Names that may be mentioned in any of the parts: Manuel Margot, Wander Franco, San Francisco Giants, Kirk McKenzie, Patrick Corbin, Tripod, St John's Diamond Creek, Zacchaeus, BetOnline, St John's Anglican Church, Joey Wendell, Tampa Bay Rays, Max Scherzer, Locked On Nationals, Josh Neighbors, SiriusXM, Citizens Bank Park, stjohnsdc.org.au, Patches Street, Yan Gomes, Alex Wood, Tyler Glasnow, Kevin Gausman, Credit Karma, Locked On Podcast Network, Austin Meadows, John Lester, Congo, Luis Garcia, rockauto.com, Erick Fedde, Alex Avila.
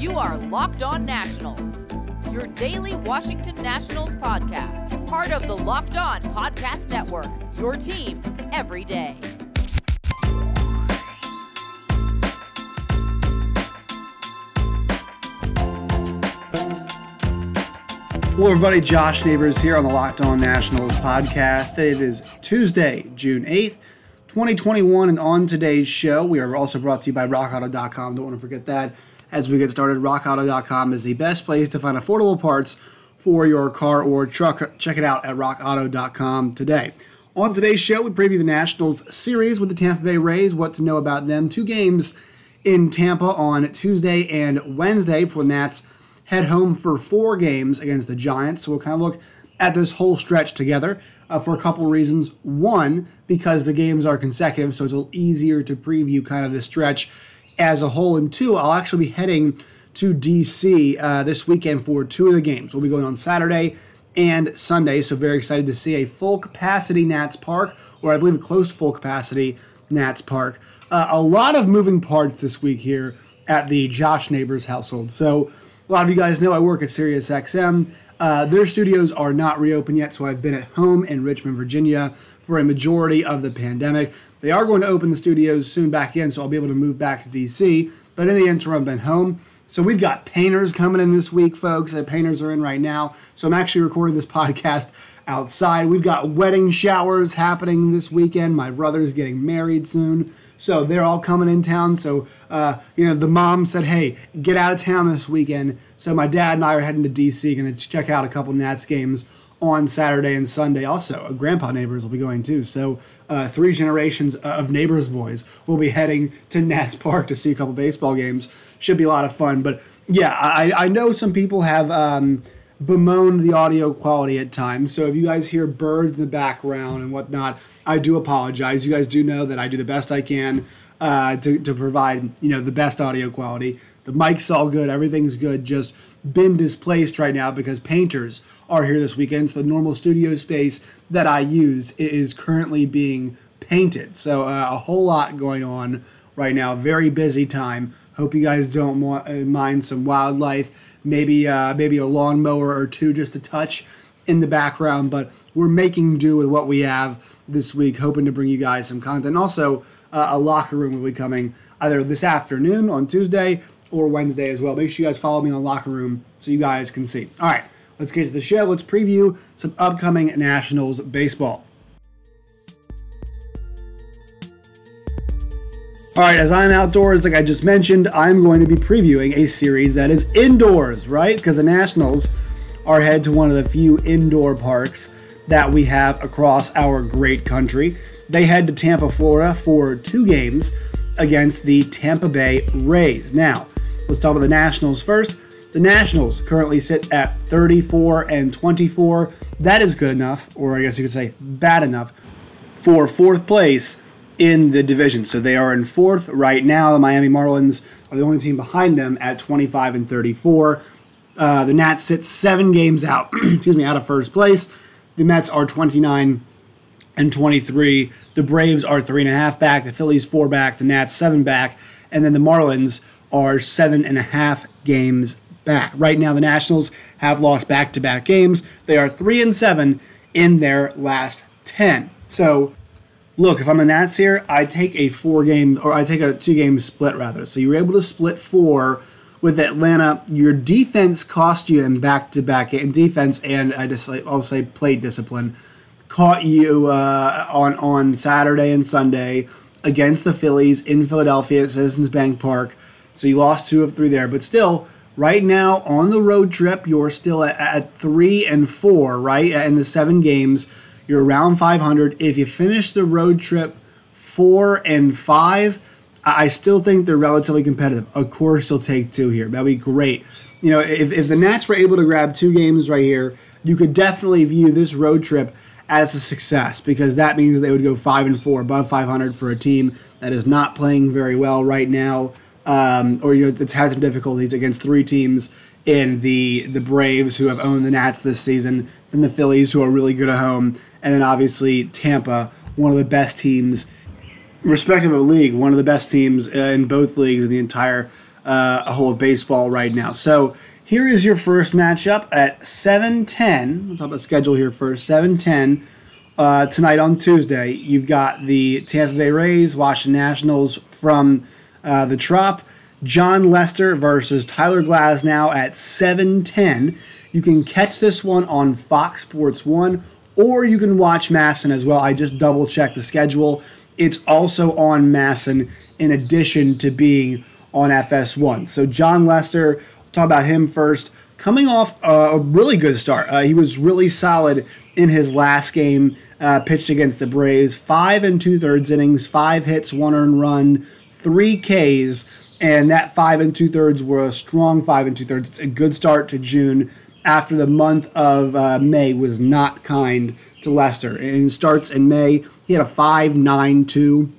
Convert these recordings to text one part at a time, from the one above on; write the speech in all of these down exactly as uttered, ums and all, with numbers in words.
You are Locked On Nationals, your daily Washington Nationals podcast. Part of the Locked On Podcast Network, your team every day. Hello, everybody. Josh Neighbors here on the Locked On Nationals podcast. It is Tuesday, June eighth, twenty twenty-one, and on today's show, we are also brought to you by rock auto dot com. Don't want to forget that. As we get started, rock auto dot com is the best place to find affordable parts for your car or truck. Check it out at rock auto dot com today. On today's show, we preview the Nationals series with the Tampa Bay Rays, what to know about them. Two games in Tampa on Tuesday and Wednesday for the Nats. Head home for four games against the Giants. So we'll kind of look at this whole stretch together uh, for a couple reasons. One, because the games are consecutive, so it's a little easier to preview kind of this stretch as a whole. And two, I'll actually be heading to D C uh, this weekend for two of the games. We'll be going on Saturday and Sunday, so very excited to see a full capacity Nats Park, or I believe close to full capacity Nats Park. Uh, a lot of moving parts this week here at the Josh Neighbors household. So a lot of you guys know I work at SiriusXM. Uh, their studios are not reopened yet, so I've been at home in Richmond, Virginia for a majority of the pandemic. They are going to open the studios soon back in, so I'll be able to move back to D C, but in the interim, I've been home. So we've got painters coming in this week, folks. The painters are in right now, so I'm actually recording this podcast outside. We've got wedding showers happening this weekend. My brother's getting married soon, so they're all coming in town. So, uh, you know, the mom said, hey, get out of town this weekend. So my dad and I are heading to D C, going to check out a couple Nats games on Saturday and Sunday. Also, Grandpa Neighbors will be going too. So uh, three generations of Neighbors boys will be heading to Nats Park to see a couple baseball games. Should be a lot of fun. But yeah, I, I know some people have um, bemoaned the audio quality at times. So if you guys hear birds in the background and whatnot, I do apologize. You guys do know that I do the best I can uh, to, to provide, you know, the best audio quality. The mic's all good. Everything's good. Just been displaced right now because painters are here this weekend. So the normal studio space that I use is currently being painted. So uh, a whole lot going on right now. Very busy time. Hope you guys don't want, uh, mind some wildlife. Maybe uh, maybe a lawnmower or two just to touch in the background. But we're making do with what we have this week. Hoping to bring you guys some content. Also, uh, a locker room will be coming either this afternoon on Tuesday or Wednesday as well. Make sure you guys follow me on Locker Room so you guys can see. All right, let's get to the show. Let's preview some upcoming Nationals baseball. All right, as I'm outdoors, like I just mentioned, I'm going to be previewing a series that is indoors, right? Because the Nationals are headed to one of the few indoor parks that we have across our great country. They head to Tampa, Florida for two games against the Tampa Bay Rays. Now, let's talk about the Nationals first. The Nationals currently sit at thirty-four and twenty-four. That is good enough, or I guess you could say bad enough, for fourth place in the division. So they are in fourth right now. The Miami Marlins are the only team behind them at twenty-five and thirty-four. Uh, the Nats sit seven games out, excuse me, out of first place. The Mets are twenty-nine and twenty-three. The Braves are three and a half back. The Phillies four back. The Nats seven back. And then the Marlins are seven and a half games back. Right now, the Nationals have lost back-to-back games. They are three and seven in their last ten. So, look, if I'm the Nats here, I take a four-game or I take a two-game split rather. So you were able to split four with Atlanta. Your defense cost you in back-to-back and defense, and I just I'll say play discipline. Caught you uh, on, on Saturday and Sunday against the Phillies in Philadelphia at Citizens Bank Park. So you lost two of three there. But still, right now on the road trip, you're still at, at three and four, right? In the seven games, you're around five hundred. If you finish the road trip four and five, I still think they're relatively competitive. Of course, you'll take two here. That'd be great. You know, if, if the Nats were able to grab two games right here, you could definitely view this road trip as a success, because that means they would go five and four, above five hundred for a team that is not playing very well right now, um, or you know it's had some difficulties against three teams in the the Braves, who have owned the Nats this season, and the Phillies, who are really good at home, and then obviously Tampa, one of the best teams, respective of the league, one of the best teams in both leagues in the entire uh, a whole of baseball right now. So here is your first matchup at seven ten. We'll talk about schedule here first. seven ten uh, tonight on Tuesday. You've got the Tampa Bay Rays, Washington Nationals from uh, the Trop. John Lester versus Tyler Glasnow at seven ten. You can catch this one on Fox Sports one, or you can watch Masson as well. I just double-checked the schedule. It's also on Masson in addition to being on F S one. So John Lester, we'll talk about him first, coming off a really good start. Uh, he was really solid in his last game, uh, pitched against the Braves. Five and two-thirds innings, five hits, one earned run, three Ks, and that five and two-thirds were a strong five and two-thirds. It's a good start to June after the month of uh, May was not kind to Lester. And starts in May, he had a five point nine two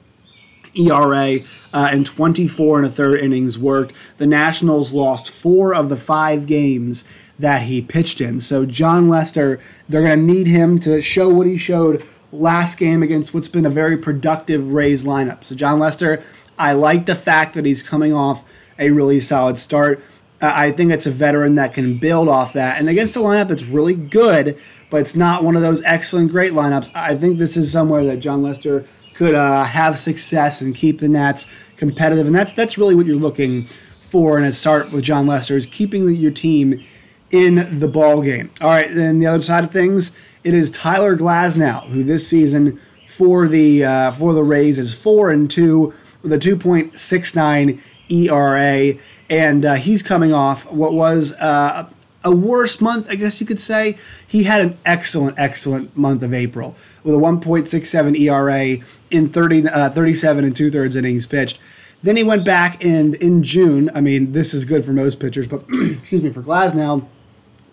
E R A uh, and twenty-four and a third innings worked. The Nationals lost four of the five games that he pitched in. So John Lester, they're going to need him to show what he showed last game against what's been a very productive Rays lineup. So John Lester, I like the fact that he's coming off a really solid start. Uh, I think it's a veteran that can build off that. And against a lineup that's really good, but it's not one of those excellent, great lineups, I think this is somewhere that John Lester could uh, have success and keep the Nats competitive. And that's that's really what you're looking for in a start with John Lester, is keeping the, your team in the ball game. All right, then the other side of things, it is Tyler Glasnow, who this season for the uh, for the Rays is four and two. With a two point six nine E R A, and uh, he's coming off what was uh, a worse month, I guess you could say. He had an excellent, excellent month of April with a one point six seven E R A in thirty, uh, thirty-seven and two-thirds innings pitched. Then he went back, and in June, I mean, this is good for most pitchers, but excuse me, for Glasnow,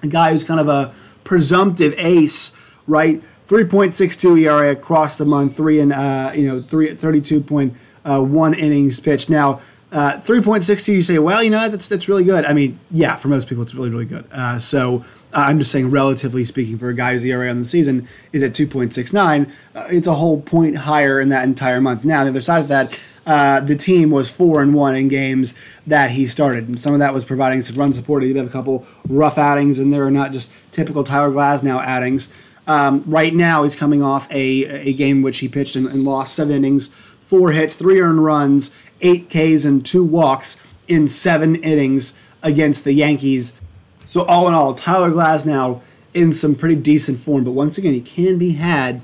a guy who's kind of a presumptive ace, right? three point six two E R A across the month, three and uh, you know, three thirty-two point. Uh, one innings pitched. Now, uh, three point six two, you say, well, you know, that's that's really good. I mean, yeah, for most people, it's really, really good. Uh, so uh, I'm just saying, relatively speaking, for a guy whose E R A on the season is at two point six nine, uh, it's a whole point higher in that entire month. Now, on the other side of that, uh, the team was four and one in games that he started, and some of that was providing some run support. He did have a couple rough outings in there, not just typical Tyler Glasnow outings. Um, right now, he's coming off a, a game in which he pitched and, and lost seven innings, four hits, three earned runs, eight Ks, and two walks in seven innings against the Yankees. So all in all, Tyler Glasnow in some pretty decent form. But once again, he can be had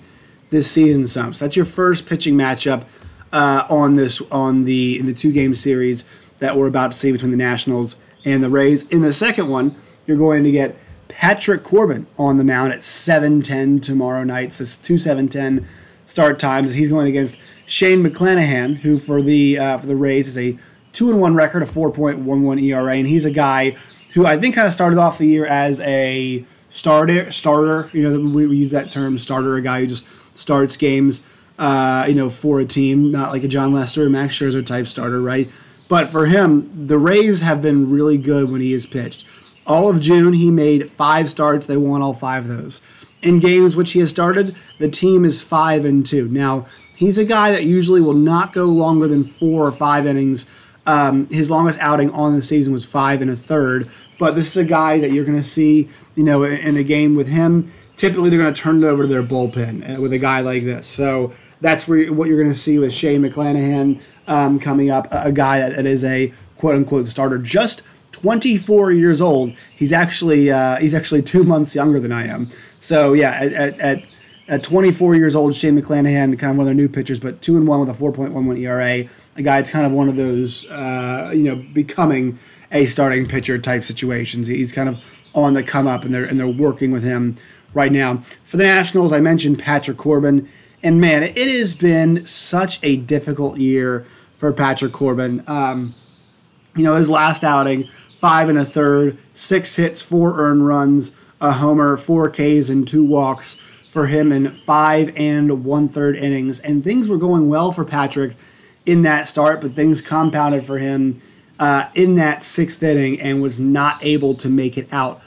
this season some. So that's your first pitching matchup uh, on this on the in the two-game series that we're about to see between the Nationals and the Rays. In the second one, you're going to get Patrick Corbin on the mound at seven ten tomorrow night. So it's two seven ten start times. He's going against Shane McClanahan, who for the uh, for the Rays is a two and one record, a four point one one E R A, and he's a guy who I think kind of started off the year as a starter. Starter, you know, we, we use that term, starter, a guy who just starts games, uh, you know, for a team, not like a John Lester, Max Scherzer type starter, right? But for him, the Rays have been really good when he is pitched. All of June, he made five starts. They won all five of those. In games which he has started, the team is five and two. Now, he's a guy that usually will not go longer than four or five innings. Um, his longest outing on the season was five and a third. But this is a guy that you're going to see, you know, in, in a game with him. Typically, they're going to turn it over to their bullpen with a guy like this. So that's where, what you're going to see with Shane McClanahan um, coming up, a, a guy that, that is a quote-unquote starter. Just twenty-four years old. He's actually uh, he's actually two months younger than I am. So yeah, at at, at twenty-four years old, Shane McClanahan, kind of one of their new pitchers, but two and one with a four point one one E R A. A guy that's kind of one of those uh, you know, becoming a starting pitcher type situations. He's kind of on the come up, and they're and they're working with him right now. For the Nationals, I mentioned Patrick Corbin, and man, it has been such a difficult year for Patrick Corbin. Um, you know, his last outing, five and a third, six hits, four earned runs, a homer, four Ks, and two walks for him in five and one-third innings. And things were going well for Patrick in that start, but things compounded for him uh, in that sixth inning and was not able to make it out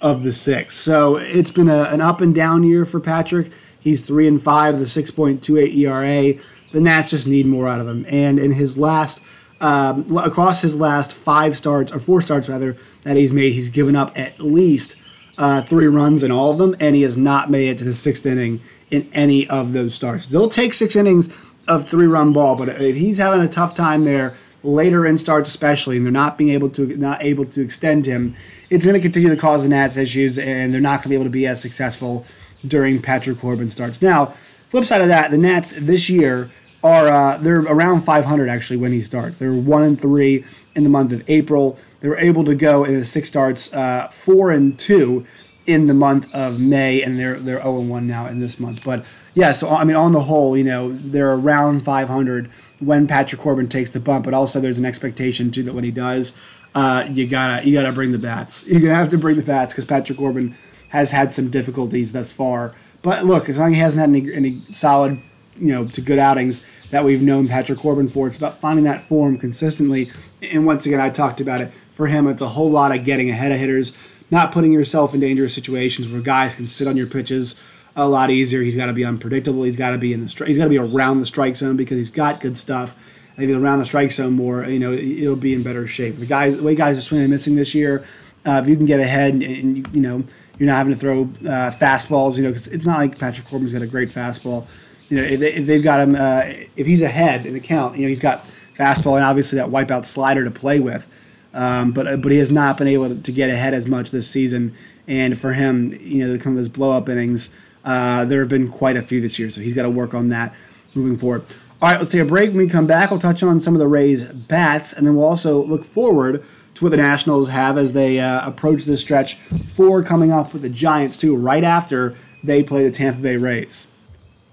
of the sixth. So it's been a, an up-and-down year for Patrick. He's three and five with a six point two eight E R A. The Nats just need more out of him. And in his last um, across his last five starts, or four starts rather, that he's made, he's given up at least uh, three runs in all of them, and he has not made it to the sixth inning in any of those starts. They'll take six innings of three-run ball, but if he's having a tough time there later in starts especially, and they're not being able to not able to extend him, it's going to continue to cause the Nats issues, and they're not going to be able to be as successful during Patrick Corbin starts. Now, flip side of that, the Nats this year are uh, they're around five hundred actually when he starts. They're one and three in the month of April. They were able to go in the six starts uh, four and two in the month of May, and they're they're zero and one now in this month. But yeah, so I mean, on the whole, you know, they're around five hundred when Patrick Corbin takes the bump, but also there's an expectation too that when he does, uh, you gotta you gotta bring the bats. You're gonna have to bring the bats because Patrick Corbin has had some difficulties thus far. But look, as long as he hasn't had any, any solid, you know, to good outings that we've known Patrick Corbin for, it's about finding that form consistently. And once again, I talked about it. For him, it's a whole lot of getting ahead of hitters, not putting yourself in dangerous situations where guys can sit on your pitches a lot easier. He's got to be unpredictable. He's got to be in the stri- he's got to be around the strike zone because he's got good stuff. And if he's around the strike zone more, you know, it'll be in better shape. The guys, the way guys are swinging and missing this year, uh, if you can get ahead and, and you know you're not having to throw uh, fastballs, you know, because it's not like Patrick Corbin's got a great fastball. You know, if, they, if they've got him, uh, if he's ahead in the count, you know, he's got fastball and obviously that wipeout slider to play with. Um, but but he has not been able to get ahead as much this season. And for him, you know, to come to those blow-up innings, Uh, there have been quite a few this year, so he's got to work on that moving forward. All right, let's take a break. When we come back, we'll touch on some of the Rays' bats, and then we'll also look forward to what the Nationals have as they uh, approach this stretch for coming up with the Giants, too, right after they play the Tampa Bay Rays.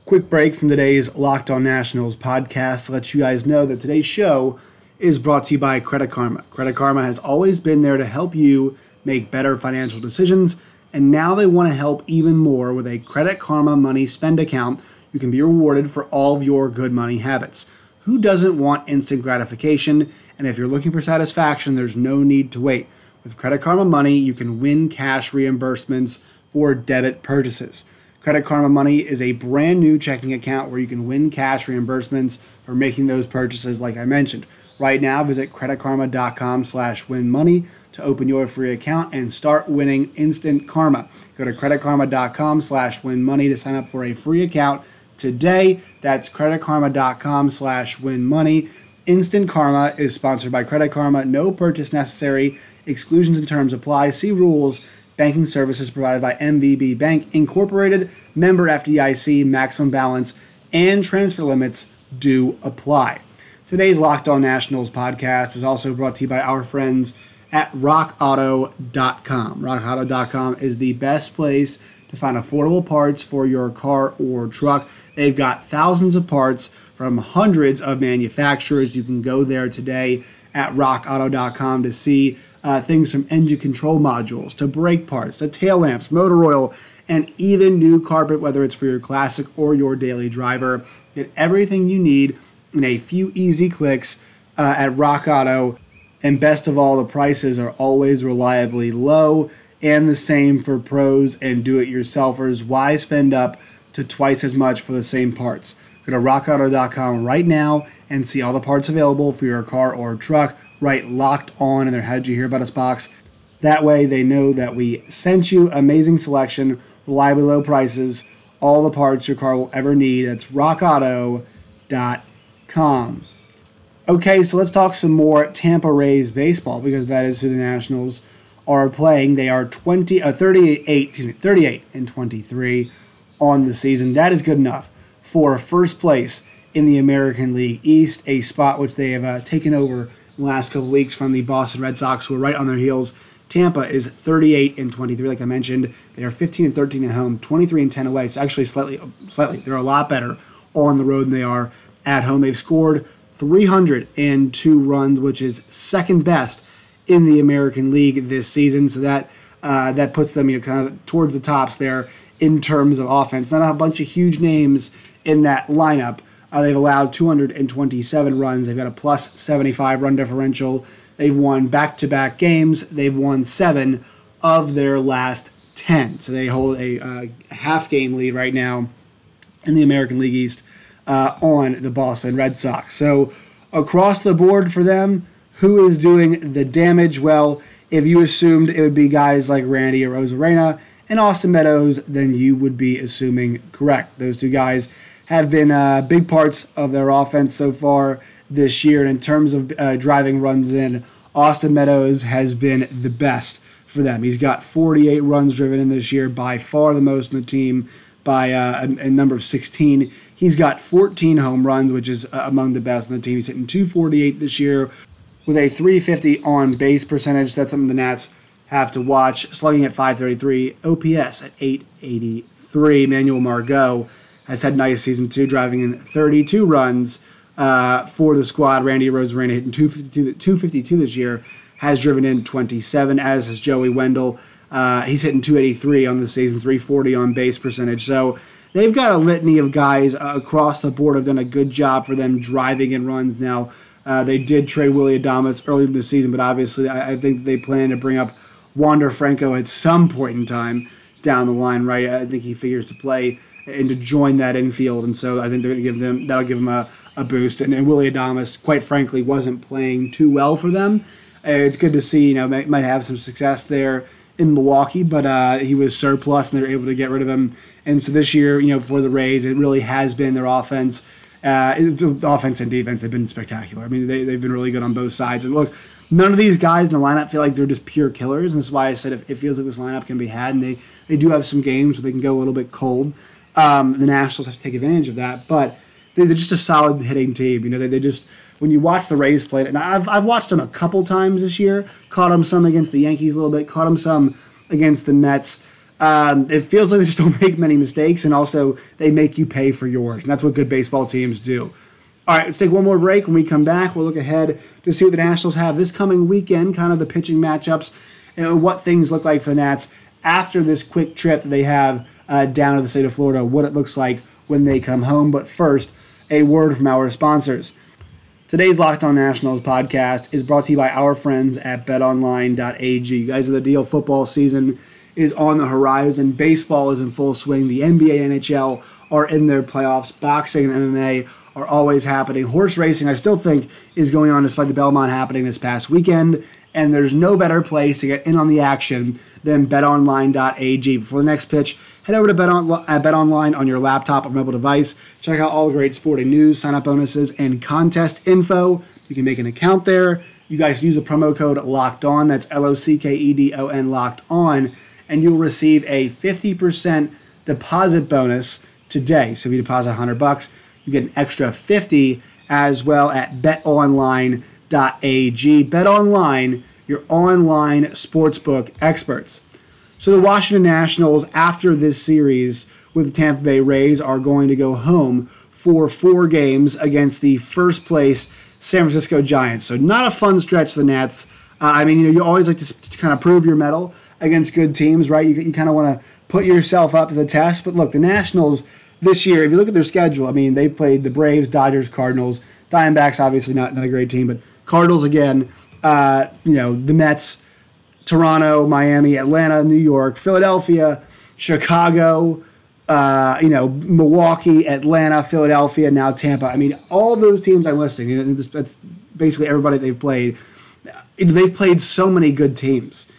Quick break from today's Locked On Nationals podcast to let you guys know that today's show is brought to you by Credit Karma. Credit Karma has always been there to help you make better financial decisions, and now they want to help even more with a Credit Karma Money Spend account. You can be rewarded for all of your good money habits. Who doesn't want instant gratification? And if you're looking for satisfaction, there's no need to wait. With Credit Karma Money, you can win cash reimbursements for debit purchases. Credit Karma Money is a brand new checking account where you can win cash reimbursements for making those purchases like I mentioned. Right now, visit creditkarma.com slash winmoney to open your free account and start winning instant karma. Go to creditkarma.com slash winmoney to sign up for a free account today. That's creditkarma.com slash winmoney. Instant Karma is sponsored by Credit Karma. No purchase necessary. Exclusions and terms apply. See rules. Banking services provided by M V B Bank Incorporated. Member F D I C. Maximum balance and transfer limits do apply. Today's Locked On Nationals podcast is also brought to you by our friends at rock auto dot com. rock auto dot com is the best place to find affordable parts for your car or truck. They've got thousands of parts from hundreds of manufacturers. You can go there today at rock auto dot com to see uh, things from engine control modules to brake parts to tail lamps, motor oil, and even new carpet, whether it's for your classic or your daily driver. Get everything you need in a few easy clicks uh, at Rock Auto. And best of all, the prices are always reliably low, and the same for pros and do-it-yourselfers. Why spend up to twice as much for the same parts? Go to rock auto dot com right now and see all the parts available for your car or truck. Write Locked On in their How Did You Hear About Us box. That way they know that we sent you. Amazing selection, reliably low prices, all the parts your car will ever need. That's rock auto dot com. Okay, so let's talk some more Tampa Rays baseball because that is who the Nationals are playing. They are twenty, uh, thirty-eight, excuse me, thirty-eight and twenty-three on the season. That is good enough for first place in the American League East, a spot which they have uh, taken over in the last couple weeks from the Boston Red Sox, who are right on their heels. Tampa is thirty-eight and twenty-three, like I mentioned. They are fifteen and thirteen at home, twenty-three and ten away. So actually, slightly, slightly, they're a lot better on the road than they are at home. They've scored three hundred two runs, which is second best in the American League this season. So that uh, that puts them, you know, kind of towards the tops there in terms of offense. Not a bunch of huge names in that lineup. Uh, they've allowed two hundred twenty-seven runs. They've got a plus seventy-five run differential. They've won back-to-back games. They've won seven of their last ten. So they hold a uh, half-game lead right now in the American League East Uh, on the Boston Red Sox. So across the board for them, who is doing the damage? Well, if you assumed it would be guys like Randy Arozarena and Austin Meadows, then you would be assuming correct. Those two guys have been uh, big parts of their offense so far this year. And in terms of uh, driving runs in, Austin Meadows has been the best for them. He's got forty-eight runs driven in this year, by far the most in the team, by uh, a, a number of sixteen. He's got fourteen home runs, which is uh, among the best in the team. He's hitting two forty-eight this year with a three fifty on base percentage. That's something the Nats have to watch. Slugging at five thirty-three, O P S at eight eighty-three. Manuel Margot has had a nice season too, driving in thirty-two runs uh, for the squad. Randy Arozarena hitting two fifty-two this year, has driven in twenty-seven, as has Joey Wendell. Uh, he's hitting two eighty-three on the season, three forty on base percentage. So they've got a litany of guys uh, across the board have done a good job for them driving in runs. Now, uh, they did trade Willy Adames earlier in the season, but obviously I, I think they plan to bring up Wander Franco at some point in time down the line, right? I think he figures to play and to join that infield, and so I think they're going to give them that'll give them a, a boost. And, and Willy Adames, quite frankly, wasn't playing too well for them. It's good to see, you know, might, might have some success there in Milwaukee, but uh, he was surplus, and they were able to get rid of him. And so this year, you know, for the Rays, it really has been their offense. Uh, offense and defense have been spectacular. I mean, they, they've been really good on both sides. And look, none of these guys in the lineup feel like they're just pure killers, and that's why I said if, it feels like this lineup can be had, and they, they do have some games where they can go a little bit cold. Um, the Nationals have to take advantage of that, but they're just a solid hitting team. You know, they, they just... When you watch the Rays play, and I've I've watched them a couple times this year, caught them some against the Yankees a little bit, caught them some against the Mets. Um, it feels like they just don't make many mistakes, and also they make you pay for yours, and that's what good baseball teams do. All right, let's take one more break. When we come back, we'll look ahead to see what the Nationals have this coming weekend, kind of the pitching matchups, and what things look like for the Nats after this quick trip that they have uh, down to the state of Florida, what it looks like when they come home. But first, a word from our sponsors. Today's Locked On Nationals podcast is brought to you by our friends at bet online dot a g. You guys are the deal. Football season is on the horizon. Baseball is in full swing. The N B A and N H L are in their playoffs. Boxing and M M A are always happening. Horse racing, I still think, is going on despite the Belmont happening this past weekend. And there's no better place to get in on the action than bet online dot a g. Before the next pitch, head over to BetOnline on your laptop or mobile device. Check out all the great sporting news, sign-up bonuses, and contest info. You can make an account there. You guys use the promo code LOCKEDON, that's L O C K E D O N, Locked On, and you'll receive a fifty percent deposit bonus today. So if you deposit one hundred bucks, you get an extra fifty as well at bet online dot a g. BetOnline, your online sportsbook experts. So the Washington Nationals, after this series with the Tampa Bay Rays, are going to go home for four games against the first-place San Francisco Giants. So not a fun stretch for the Nats. Uh, I mean, you know, you always like to, to kind of prove your mettle against good teams, right? You, you kind of want to put yourself up to the test. But look, the Nationals this year, if you look at their schedule, I mean, they've played the Braves, Dodgers, Cardinals. Diamondbacks, obviously not, not a great team, but Cardinals again. Uh, you know, the Mets, Toronto, Miami, Atlanta, New York, Philadelphia, Chicago, uh, you know, Milwaukee, Atlanta, Philadelphia, now Tampa. I mean, all those teams I'm listing, you know, that's basically everybody they've played. They've played so many good teams.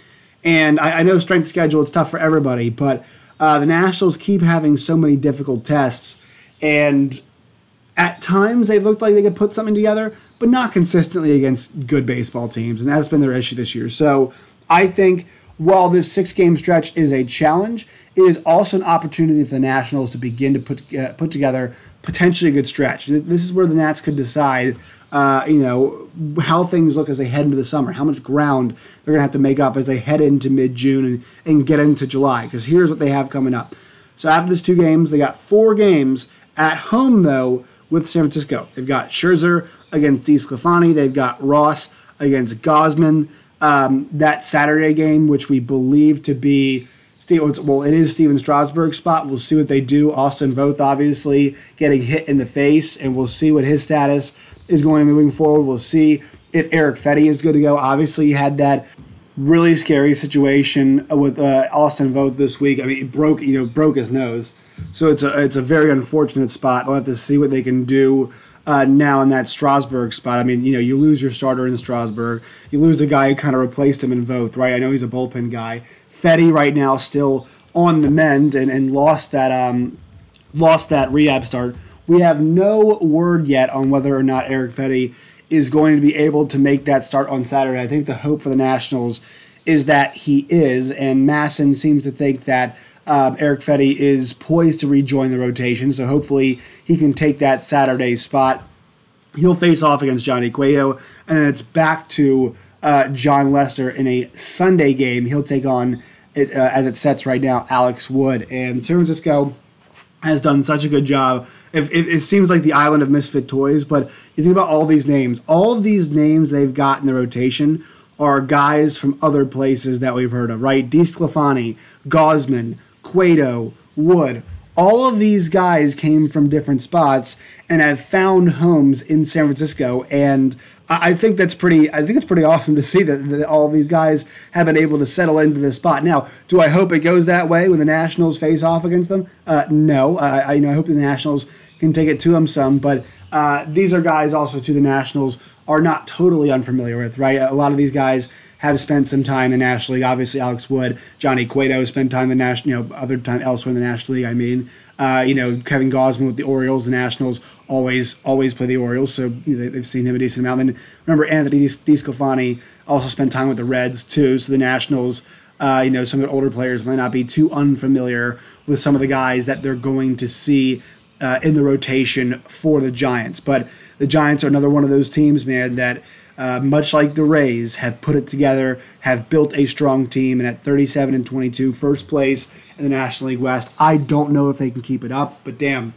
And I, I know strength schedule, it's tough for everybody, but uh, the Nationals keep having so many difficult tests. And at times they've looked like they could put something together, but not consistently against good baseball teams. And that's been their issue this year. So I think while this six-game stretch is a challenge, it is also an opportunity for the Nationals to begin to put uh, put together potentially a good stretch. This is where the Nats could decide, uh, you know, how things look as they head into the summer, how much ground they're going to have to make up as they head into mid-June and, and get into July, because here's what they have coming up. So after these two games, they got four games at home, though, with San Francisco. They've got Scherzer against DeSclafani. They've got Ross against Gausman. Um, that Saturday game, which we believe to be, well, it is Steven Strasburg's spot. We'll see what they do. Austin Voth, obviously, getting hit in the face, and we'll see what his status is going to be moving forward. We'll see if Erick Fedde is good to go. Obviously, he had that really scary situation with uh, Austin Voth this week. I mean, it broke, you know, broke his nose. So it's a, it's a very unfortunate spot. We'll have to see what they can do uh, now in that Strasburg spot. I mean, you know, you lose your starter in Strasburg. You lose the guy who kind of replaced him in Voth, right? I know he's a bullpen guy. Fedde right now still on the mend and, and lost that um, lost that rehab start. We have no word yet on whether or not Erick Fedde is going to be able to make that start on Saturday. I think the hope for the Nationals is that he is, and Masson seems to think that uh, Erick Fedde is poised to rejoin the rotation, so hopefully he can take that Saturday spot. He'll face off against Johnny Cueto, and then it's back to uh, John Lester in a Sunday game. He'll take on, it, uh, as it sets right now, Alex Wood. And San Francisco has done such a good job. It, it, it seems like the island of misfit toys, but you think about all these names. All of these names they've got in the rotation are guys from other places that we've heard of, right? DeSclafani, Gausman, Cueto, Wood. All of these guys came from different spots and have found homes in San Francisco, and I think that's pretty. I think it's pretty awesome to see that, that all these guys have been able to settle into this spot. Now, do I hope it goes that way when the Nationals face off against them? Uh, no, I, I you know I hope the Nationals can take it to them some, but uh, these are guys also to the Nationals are not totally unfamiliar with, right? A lot of these guys have spent some time in the National League. Obviously, Alex Wood, Johnny Cueto spent time in the National, you know, other time elsewhere in the National League. I mean, uh, you know, Kevin Gausman with the Orioles. The Nationals always, always play the Orioles, so you know, they've seen him a decent amount. And then remember, Anthony DeSclafani also spent time with the Reds too. So the Nationals, uh, you know, some of the older players might not be too unfamiliar with some of the guys that they're going to see uh, in the rotation for the Giants, but. The Giants are another one of those teams, man, that uh, much like the Rays, have put it together, have built a strong team, and at thirty-seven and twenty-two, first place in the National League West. I don't know if they can keep it up, but damn,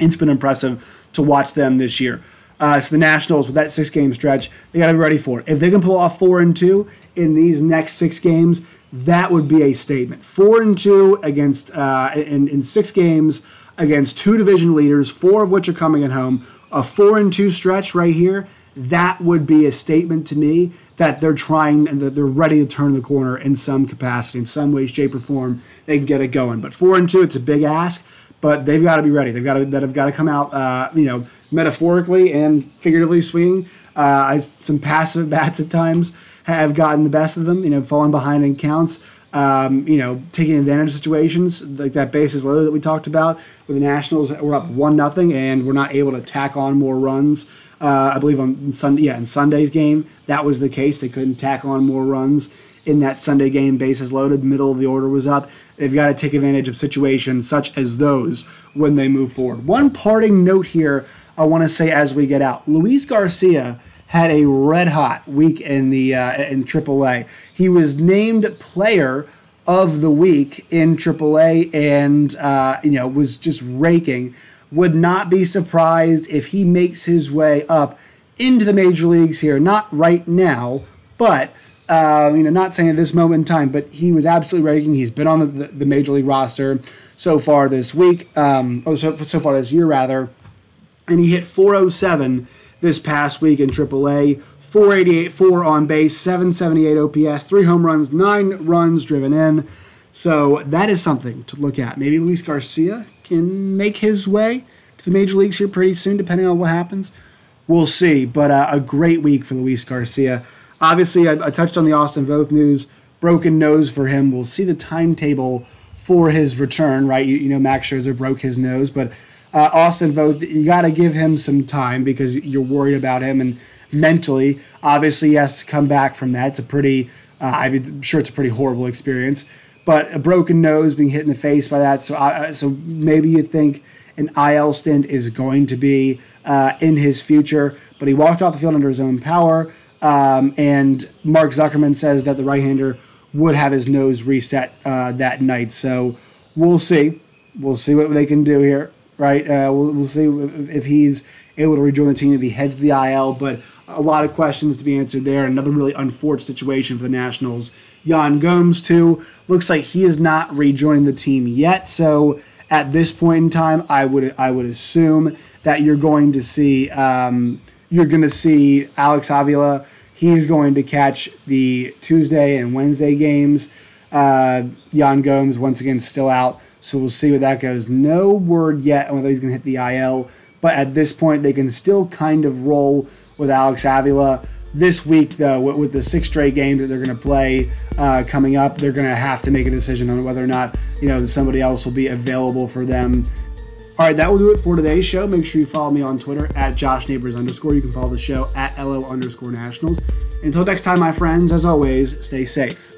it's been impressive to watch them this year. Uh, so the Nationals, with that six-game stretch, they got to be ready for it. If they can pull off four and two in these next six games, that would be a statement. Four and two against uh, in in six games against two division leaders, four of which are coming at home. A four and two stretch right here, that would be a statement to me that they're trying and that they're ready to turn the corner in some capacity, in some way, shape, or form. They can get it going. But four and two, it's a big ask, but they've got to be ready. They've got to they've got to come out, uh, you know, metaphorically and figuratively swinging. Uh, I, some passive bats at times have gotten the best of them. You know, falling behind in counts. Um, you know, taking advantage of situations like that bases loaded that we talked about with the Nationals. We're up one nothing, and we're not able to tack on more runs. Uh, I believe on Sunday, yeah, in Sunday's game, that was the case. They couldn't tack on more runs in that Sunday game. Bases loaded, middle of the order was up. They've got to take advantage of situations such as those when they move forward. One parting note here, I want to say as we get out, Luis Garcia had a red-hot week in the uh, in triple A. He was named Player of the Week in triple A, and uh, you know was just raking. Would not be surprised if he makes his way up into the major leagues here. Not right now, but uh, you know, not saying at this moment in time. But he was absolutely raking. He's been on the, the major league roster so far this week. Um, oh, so so far this year rather, and he hit four oh seven. This past week in triple A, four eighty-eight, four on base, seven seventy-eight O P S, three home runs, nine runs driven in. So that is something to look at. Maybe Luis Garcia can make his way to the major leagues here pretty soon, depending on what happens. We'll see, but uh, a great week for Luis Garcia. Obviously, I, I touched on the Austin Voth news, broken nose for him. We'll see the timetable for his return, right? You, you know, Max Scherzer broke his nose, but Uh, Austin Voth, you got to give him some time because you're worried about him. And mentally, obviously, he has to come back from that. It's a pretty, uh, I mean, I'm sure it's a pretty horrible experience. But a broken nose, being hit in the face by that. So uh, so maybe you think an I L stint is going to be uh, in his future. But he walked off the field under his own power. Um, and Mark Zuckerman says that the right-hander would have his nose reset uh, that night. So we'll see. We'll see what they can do here. Right, uh, we'll, we'll see if he's able to rejoin the team, if he heads to the I L, but a lot of questions to be answered there. Another really unfortunate situation for the Nationals. Yan Gomes, too, looks like he is not rejoining the team yet, so at this point in time, I would I would assume that you're going to see um, you're going to see Alex Avila. He is going to catch the Tuesday and Wednesday games. Uh, Yan Gomes, once again, still out. So we'll see where that goes. No word yet on whether he's going to hit the I L, but at this point they can still kind of roll with Alex Avila. This week, though, with the six straight games that they're going to play uh, coming up, they're going to have to make a decision on whether or not, you know, somebody else will be available for them. All right, that will do it for today's show. Make sure you follow me on Twitter at Josh Neighbors underscore. You can follow the show at L O underscore Nationals. Until next time, my friends, as always, stay safe.